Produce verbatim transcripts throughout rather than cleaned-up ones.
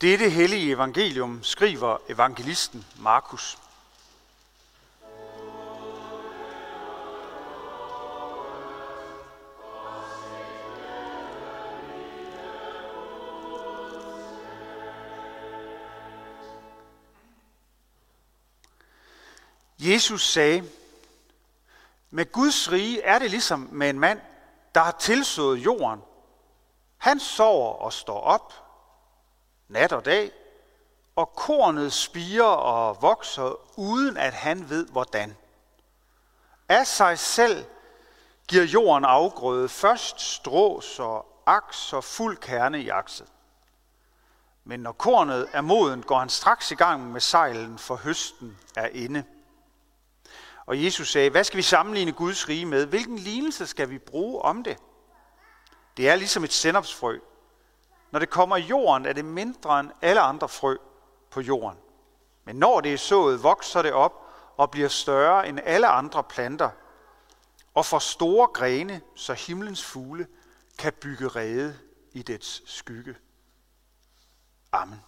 Dette hellige evangelium skriver evangelisten Markus. Jesus sagde, med Guds rige er det ligesom med en mand, der har tilsået jorden. Han sover og står op, nat og dag, og kornet spirer og vokser, uden at han ved hvordan. Af sig selv giver jorden afgrøde, først strå, så aks og fuld kerne i akset. Men når kornet er moden, går han straks i gang med sejlen, for høsten er inde. Og Jesus sagde, hvad skal vi sammenligne Guds rige med? Hvilken lignelse skal vi bruge om det? Det er ligesom et sennepsfrø. Når det kommer i jorden, er det mindre end alle andre frø på jorden. Men når det er sået, vokser det op og bliver større end alle andre planter. Og får store grene, så himlens fugle kan bygge rede i dets skygge. Amen.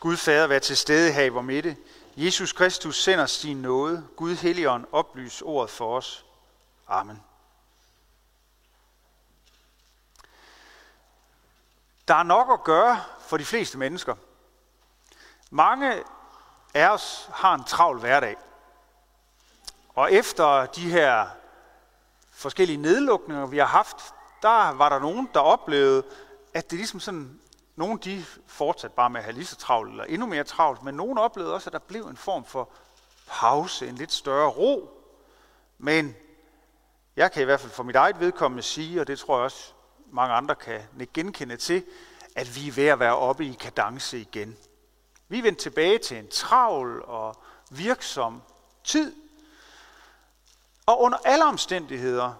Gud Fader, vær til stede her i vor midte. Jesus Kristus, send os din nåde. Gud Helligånd, oplys ordet for os. Amen. Der er nok at gøre for de fleste mennesker. Mange af os har en travl hverdag. Og efter de her forskellige nedlukninger, vi har haft, der var der nogen, der oplevede, at det ligesom sådan... Nogle de fortsatte bare med at have lige så travlt, eller endnu mere travlt, men nogle oplevede også, at der blev en form for pause, en lidt større ro. Men jeg kan i hvert fald for mit eget vedkommende sige, og det tror jeg også mange andre kan genkende til, at vi er ved at være oppe i kadence igen. Vi er vendt tilbage til en travl og virksom tid. Og under alle omstændigheder,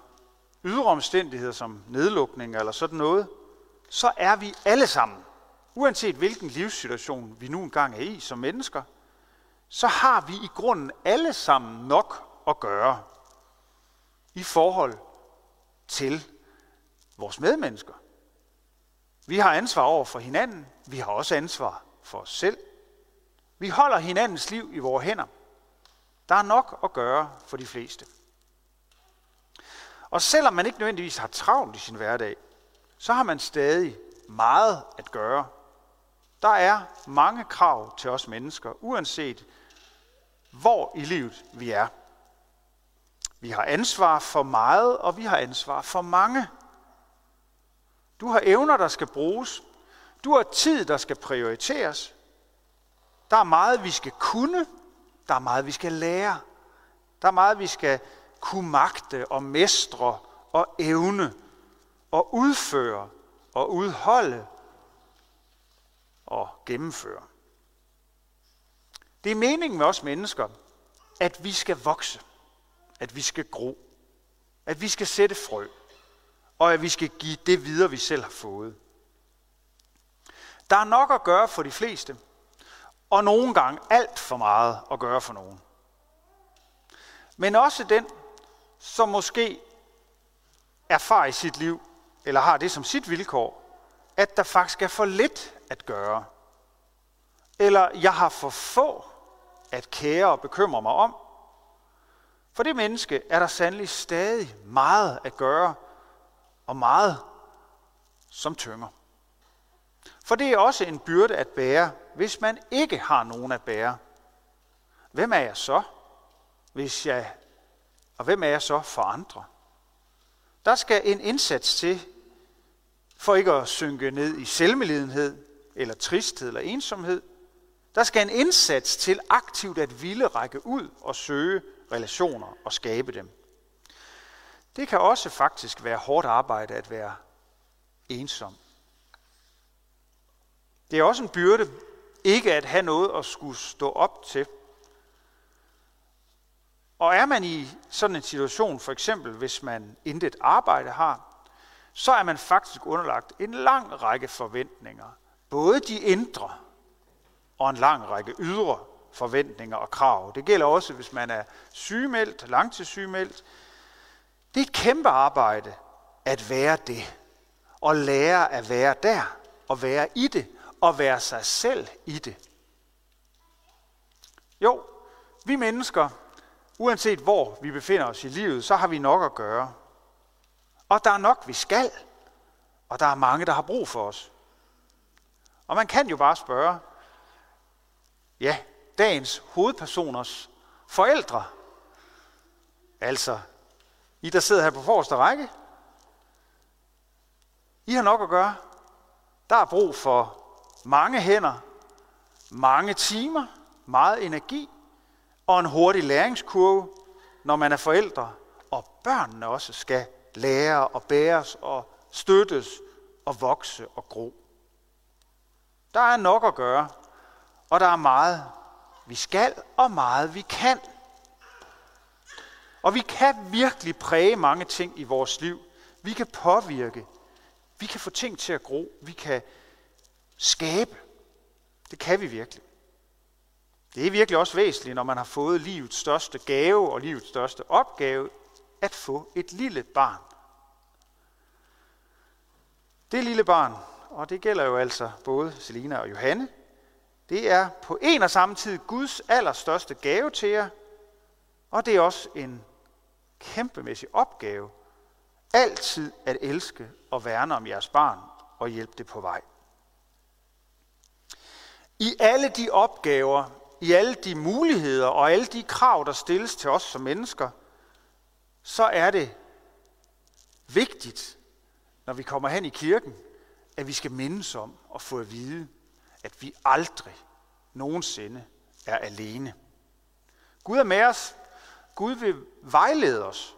ydre omstændigheder som nedlukning eller sådan noget, så er vi alle sammen, uanset hvilken livssituation vi nu engang er i som mennesker, så har vi i grunden alle sammen nok at gøre i forhold til vores medmennesker. Vi har ansvar over for hinanden, vi har også ansvar for os selv. Vi holder hinandens liv i vores hænder. Der er nok at gøre for de fleste. Og selvom man ikke nødvendigvis har travlt i sin hverdag, så har man stadig meget at gøre. Der er mange krav til os mennesker, uanset hvor i livet vi er. Vi har ansvar for meget, og vi har ansvar for mange. Du har evner, der skal bruges. Du har tid, der skal prioriteres. Der er meget, vi skal kunne. Der er meget, vi skal lære. Der er meget, vi skal kunne magte og mestre og evne. Og udføre, og udholde, og gennemføre. Det er meningen med os mennesker, at vi skal vokse, at vi skal gro, at vi skal sætte frø, og at vi skal give det videre, vi selv har fået. Der er nok at gøre for de fleste, og nogle gange alt for meget at gøre for nogen. Men også den, som måske erfarer i sit liv, eller har det som sit vilkår, at der faktisk er for lidt at gøre. Eller jeg har for få at kære og bekymre mig om. For det menneske er der sandelig stadig meget at gøre, og meget som tynger. For det er også en byrde at bære, hvis man ikke har nogen at bære. Hvem er jeg så, hvis jeg, og hvem er jeg så for andre? Der skal en indsats til, for ikke at synke ned i selvmedlidenhed, eller tristhed, eller ensomhed. Der skal en indsats til aktivt at ville række ud og søge relationer og skabe dem. Det kan også faktisk være hårdt arbejde at være ensom. Det er også en byrde ikke at have noget at skulle stå op til. Og er man i sådan en situation, for eksempel hvis man intet arbejde har, så er man faktisk underlagt en lang række forventninger. Både de indre og en lang række ydre forventninger og krav. Det gælder også, hvis man er sygemeldt, langtidssygemeldt, Det er et kæmpe arbejde at være det, og lære at være der, og være i det, og være sig selv i det. Jo, vi mennesker, uanset hvor vi befinder os i livet, så har vi nok at gøre. Og der er nok, vi skal, og der er mange, der har brug for os. Og man kan jo bare spørge, ja, dagens hovedpersoners forældre, altså I, der sidder her på forreste række, I har nok at gøre. Der er brug for mange hænder, mange timer, meget energi og en hurtig læringskurve, når man er forældre, og børnene også skal lære og bæres og støttes og vokse og gro. Der er nok at gøre, og der er meget, vi skal, og meget, vi kan. Og vi kan virkelig præge mange ting i vores liv. Vi kan påvirke. Vi kan få ting til at gro. Vi kan skabe. Det kan vi virkelig. Det er virkelig også væsentligt, når man har fået livets største gave og livets største opgave, at få et lille barn. Det lille barn, og det gælder jo altså både Selina og Johanne, det er på en og samme tid Guds allerstørste gave til jer, og det er også en kæmpemæssig opgave, altid at elske og værne om jeres barn og hjælpe det på vej. I alle de opgaver, i alle de muligheder og alle de krav, der stilles til os som mennesker, så er det vigtigt, når vi kommer hen i kirken, at vi skal mindes om og få at vide, at vi aldrig nogensinde er alene. Gud er med os. Gud vil vejlede os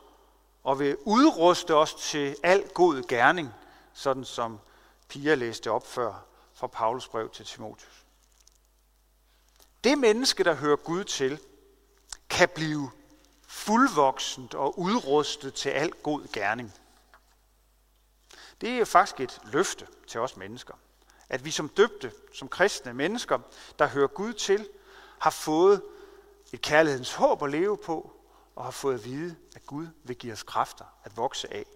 og vil udruste os til al god gerning, sådan som Pia læste op før fra Paulus brev til Timotheus. Det menneske, der hører Gud til, kan blive fuldvoksent og udrustet til al god gerning. Det er faktisk et løfte til os mennesker, at vi som døbte, som kristne mennesker, der hører Gud til, har fået et kærlighedens håb at leve på, og har fået at vide, at Gud vil give os kræfter at vokse af.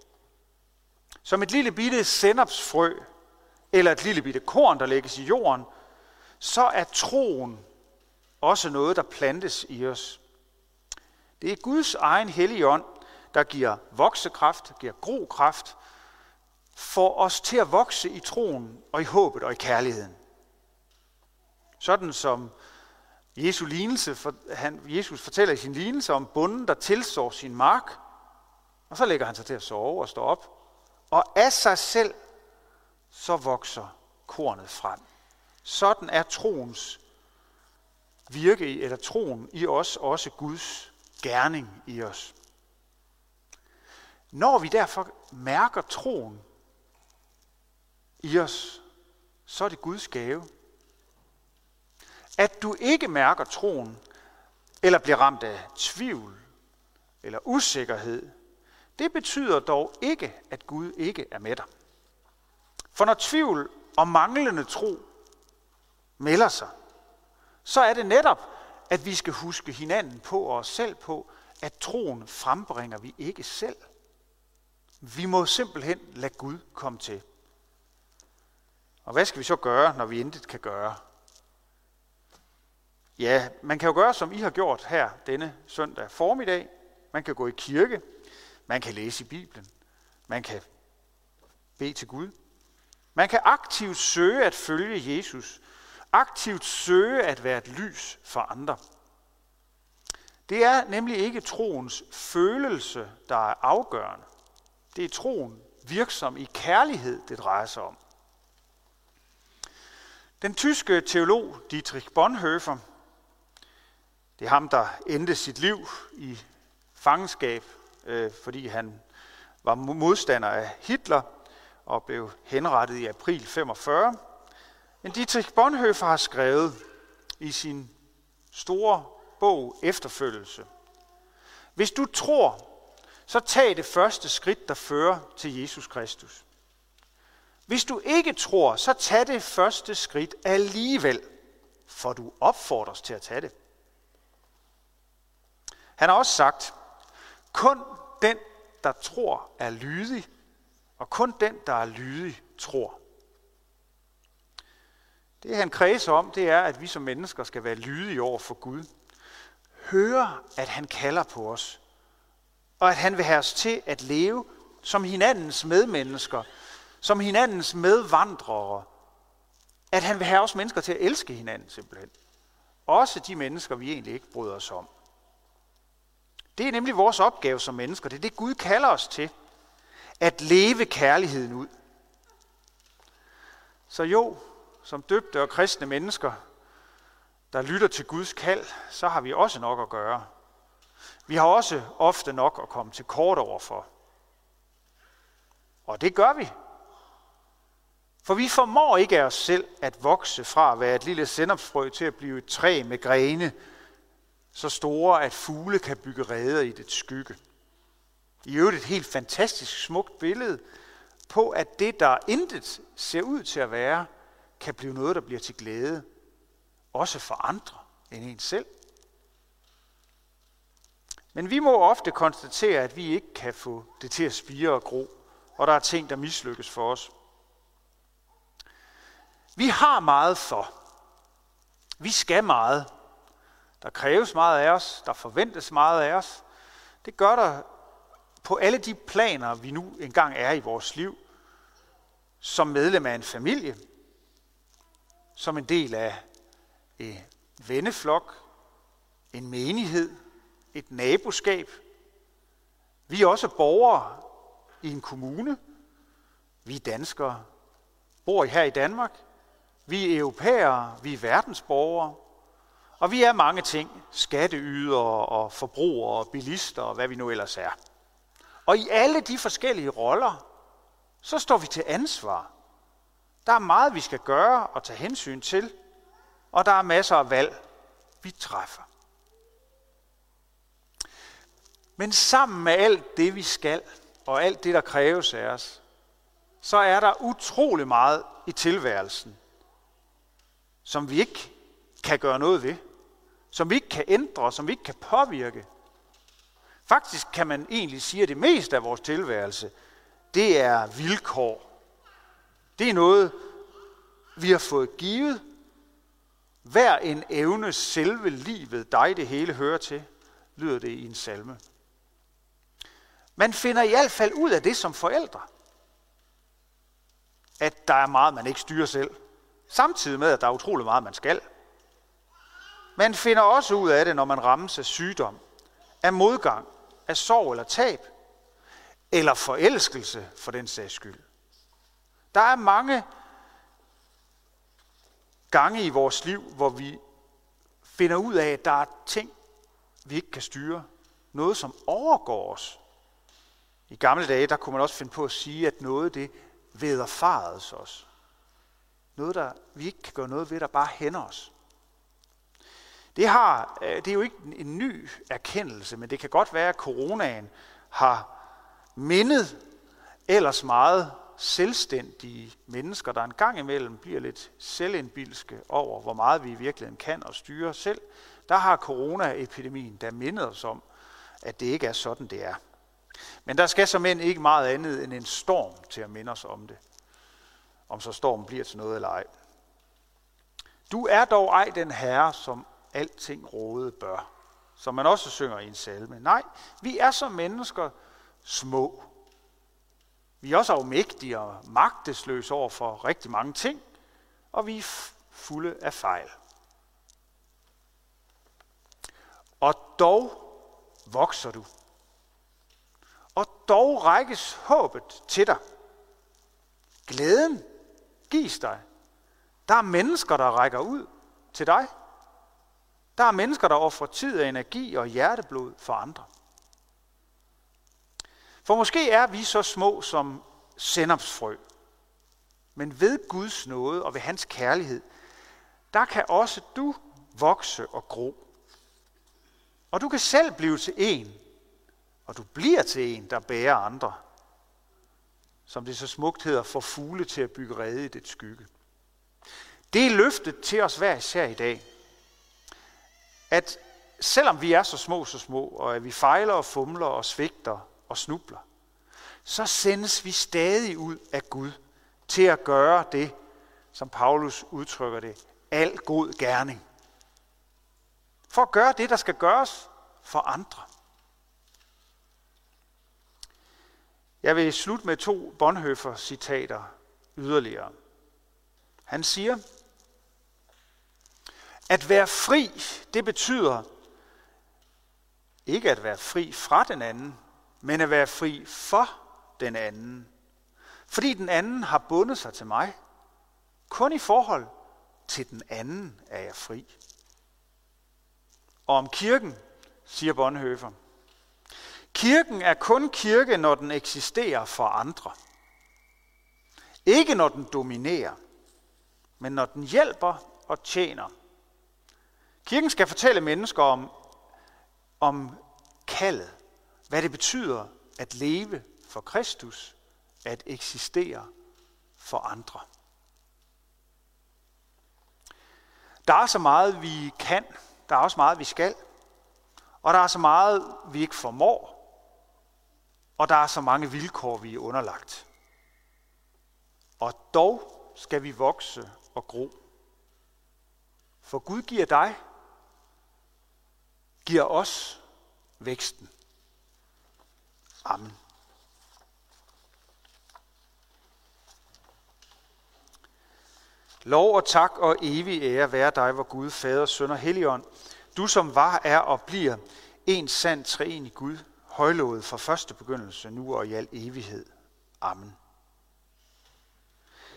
Som et lille bitte sennepsfrø, eller et lille bitte korn, der lægges i jorden, så er troen også noget, der plantes i os. Det er Guds egen hellige ånd, der giver voksekraft, giver grokraft, for os til at vokse i troen, og i håbet og i kærligheden. Sådan som Jesu lignelse, for han, Jesus fortæller i sin lignelse om bonden, der tilsår sin mark, og så lægger han sig til at sove og står op, og af sig selv, så vokser kornet frem. Sådan er troens virke i, eller troen i os, også Guds gerning i os. Når vi derfor mærker troen i os, så er det Guds gave. At du ikke mærker troen, eller bliver ramt af tvivl eller usikkerhed, det betyder dog ikke, at Gud ikke er med dig. For når tvivl og manglende tro melder sig, så er det netop, at vi skal huske hinanden på og os selv på, at troen frembringer vi ikke selv. Vi må simpelthen lade Gud komme til. Og hvad skal vi så gøre, når vi intet kan gøre? Ja, man kan jo gøre, som I har gjort her denne søndag formiddag. Man kan gå i kirke, man kan læse i Bibelen, man kan bede til Gud. Man kan aktivt søge at følge Jesus, aktivt søge at være et lys for andre. Det er nemlig ikke troens følelse, der er afgørende. Det er troen virksom i kærlighed, det drejer sig om. Den tyske teolog Dietrich Bonhoeffer, det er ham, der endte sit liv i fangenskab, øh, fordi han var modstander af Hitler og blev henrettet i april femogfyrre. Men Dietrich Bonhoeffer har skrevet i sin store bog Efterfølgelse: Hvis du tror, så tag det første skridt, der fører til Jesus Kristus. Hvis du ikke tror, så tag det første skridt alligevel, for du opfordres til at tage det. Han har også sagt, kun den, der tror, er lydig, og kun den, der er lydig, tror. Det han kredser om, det er, at vi som mennesker skal være lydige over for Gud. Høre, at han kalder på os, og at han vil have os til at leve som hinandens medmennesker, som hinandens medvandrere. At han vil have os mennesker til at elske hinanden simpelthen. Også de mennesker, vi egentlig ikke bryder os om. Det er nemlig vores opgave som mennesker. Det er det, Gud kalder os til. At leve kærligheden ud. Så jo, som døbte og kristne mennesker, der lytter til Guds kald, så har vi også nok at gøre. Vi har også ofte nok at komme til kort overfor. Og det gør vi. For vi formår ikke af os selv at vokse fra at være et lille sennepsfrø til at blive et træ med grene, så store at fugle kan bygge reder i dets skygge. I øvrigt et helt fantastisk smukt billede på, at det, der intet ser ud til at være, kan blive noget, der bliver til glæde, også for andre end en selv. Men vi må ofte konstatere, at vi ikke kan få det til at spire og gro, og der er ting, der mislykkes for os. Vi har meget for. Vi skal meget. Der kræves meget af os. Der forventes meget af os. Det gør der på alle de planer, vi nu engang er i vores liv. Som medlem af en familie. Som en del af en venneflok. En menighed. Et naboskab. Vi er også borgere i en kommune. Vi er danskere. Bor her i Danmark. Vi er europæere, vi er verdensborgere, og vi er mange ting, skatteydere og forbrugere og bilister og hvad vi nu ellers er. Og i alle de forskellige roller, så står vi til ansvar. Der er meget, vi skal gøre og tage hensyn til, og der er masser af valg, vi træffer. Men sammen med alt det, vi skal, og alt det, der kræves af os, så er der utrolig meget i tilværelsen, som vi ikke kan gøre noget ved, som vi ikke kan ændre, som vi ikke kan påvirke. Faktisk kan man egentlig sige, at det meste af vores tilværelse, det er vilkår. Det er noget, vi har fået givet. Hver en evne selve livet, dig det hele hører til, lyder det i en salme. Man finder i hvert fald ud af det som forældre, at der er meget, man ikke styrer selv. Samtidig med, at der er utrolig meget, man skal. Man finder også ud af det, når man rammes af sygdom, af modgang, af sorg eller tab, eller forelskelse for den sags skyld. Der er mange gange i vores liv, hvor vi finder ud af, at der er ting, vi ikke kan styre. Noget, som overgår os. I gamle dage, der kunne man også finde på at sige, at noget det vederfaredes os. Noget, der vi ikke kan gøre noget ved, der bare hænder os. Det, har, det er jo ikke en ny erkendelse, men det kan godt være, at coronaen har mindet ellers meget selvstændige mennesker, der en gang imellem bliver lidt selvindbilske over, hvor meget vi i virkeligheden kan og styre selv. Der har coronaepidemien, der mindet os om, at det ikke er sådan, det er. Men der skal som end ikke meget andet end en storm til at minde os om det. Om så stormen bliver til noget eller ej. Du er dog ej den herre, som alting råde bør. Som man også synger i en salme. Nej, vi er som mennesker små. Vi er også afmægtige og magtesløse over for rigtig mange ting. Og vi er fulde af fejl. Og dog vokser du. Og dog rækkes håbet til dig. Glæden gives dig. Der er mennesker, der rækker ud til dig. Der er mennesker, der ofrer tid og energi og hjerteblod for andre. For måske er vi så små som sennepsfrø. Men ved Guds nåde og ved hans kærlighed, der kan også du vokse og gro. Og du kan selv blive til en, og du bliver til en, der bærer andre. Som det så smukt hedder, for fugle til at bygge rede i det skygge. Det er løftet til os hver især i dag. At selvom vi er så små, så små, og at vi fejler og fumler og svigter og snubler, så sendes vi stadig ud af Gud til at gøre det, som Paulus udtrykker det, al god gerning. For at gøre det, der skal gøres for andre. Jeg vil slutte med to Bonhoeffer-citater yderligere. Han siger, at være fri, det betyder ikke at være fri fra den anden, men at være fri for den anden. Fordi den anden har bundet sig til mig. Kun i forhold til den anden er jeg fri. Og om kirken, siger Bonhoeffer, kirken er kun kirke, når den eksisterer for andre. Ikke når den dominerer, men når den hjælper og tjener. Kirken skal fortælle mennesker om, om kaldet, hvad det betyder at leve for Kristus, at eksistere for andre. Der er så meget, vi kan, der er også meget, vi skal, og der er så meget, vi ikke formår, og der er så mange vilkår, vi er underlagt. Og dog skal vi vokse og gro. For Gud giver dig, giver os væksten. Amen. Lov og tak og evig ære være dig, vor Gud, Fader, Søn og Helligånd. Du som var, er og bliver en sand treenig Gud, højlovet fra første begyndelse, nu og i al evighed. Amen.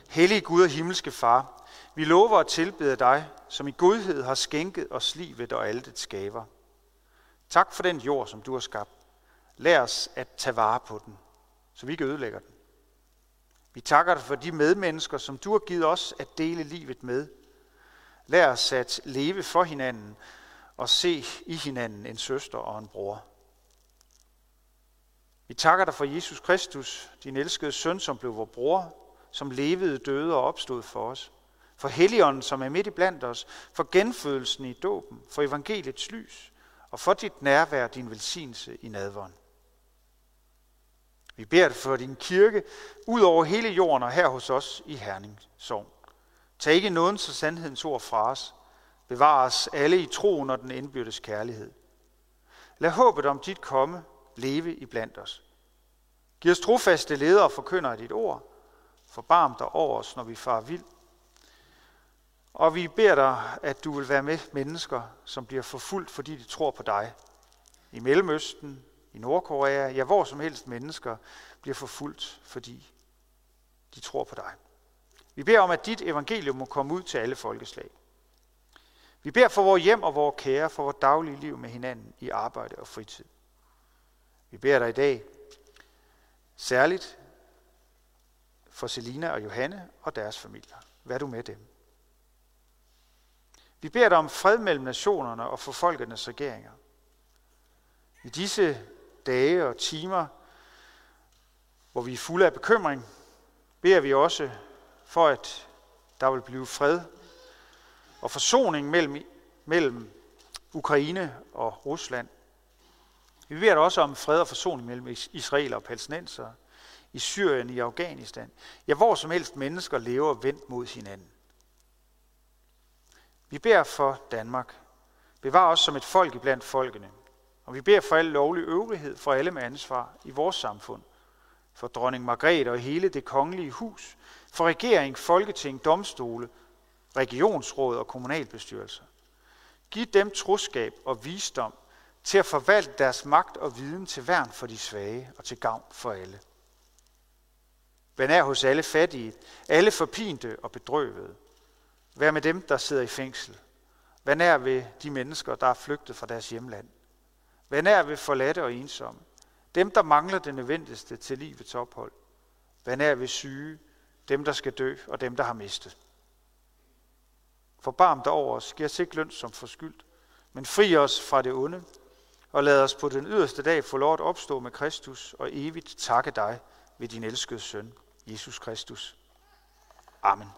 Hellige Gud og himmelske Far, vi lover og tilbeder dig, som i godhed har skænket os livet og alt det skaber. Tak for den jord, som du har skabt. Lær os at tage vare på den, så vi ikke ødelægger den. Vi takker dig for de medmennesker, som du har givet os at dele livet med. Lær os at leve for hinanden og se i hinanden en søster og en bror. Vi takker dig for Jesus Kristus, din elskede søn, som blev vor bror, som levede, døde og opstod for os. For Helligånden, som er midt i blandt os, for genfødelsen i dåben, for evangeliets lys og for dit nærvær, din velsignelse i nadveren. Vi beder dig for din kirke ud over hele jorden og her hos os i Herning sogn. Tag ikke nådens og sandhedens ord fra os. Bevar os alle i troen og den indbyrdes kærlighed. Lad håbet om dit komme leve i blandt os. Giv os trofaste ledere og forkyndere af dit ord. Forbarm dig over os, når vi farer vild. Og vi beder dig, at du vil være med mennesker, som bliver forfulgt, fordi de tror på dig. I Mellemøsten, i Nordkorea, ja hvor som helst mennesker bliver forfulgt, fordi de tror på dig. Vi beder om, at dit evangelium må komme ud til alle folkeslag. Vi beder for vores hjem og vores kære, for vores daglige liv med hinanden i arbejde og fritid. Vi beder dig i dag særligt for Selina og Johanne og deres familier. Vær du med dem. Vi beder dig om fred mellem nationerne og for folkenes regeringer. I disse dage og timer, hvor vi er fulde af bekymring, beder vi også for, at der vil blive fred og forsoning mellem, mellem Ukraine og Rusland. Vi beder også om fred og forsoning mellem Israel og palæstinenser i Syrien, i Afghanistan. Ja, hvor som helst mennesker lever vendt mod hinanden. Vi beder for Danmark. Bevar os som et folk iblandt folkene. Og vi beder for al lovlig øvrighed, for alle med ansvar i vores samfund, for dronning Margrethe og hele det kongelige hus, for regering, folketing, domstole, regionsråd og kommunalbestyrelser. Giv dem troskab og visdom til at forvalte deres magt og viden til værn for de svage og til gavn for alle. Vær nær hos alle fattige, alle forpinte og bedrøvede. Vær med dem, der sidder i fængsel. Vær nær ved de mennesker, der er flygtet fra deres hjemland. Vær nær ved forladte og ensomme, dem der mangler det nødvendigste til livets ophold. Vær nær ved syge, dem der skal dø og dem der har mistet. Forbarm dig over os, giv os ikke løn som forskyldt, men fri os fra det onde, og lad os på den yderste dag få lov at opstå med Kristus og evigt takke dig ved din elskede søn, Jesus Kristus. Amen.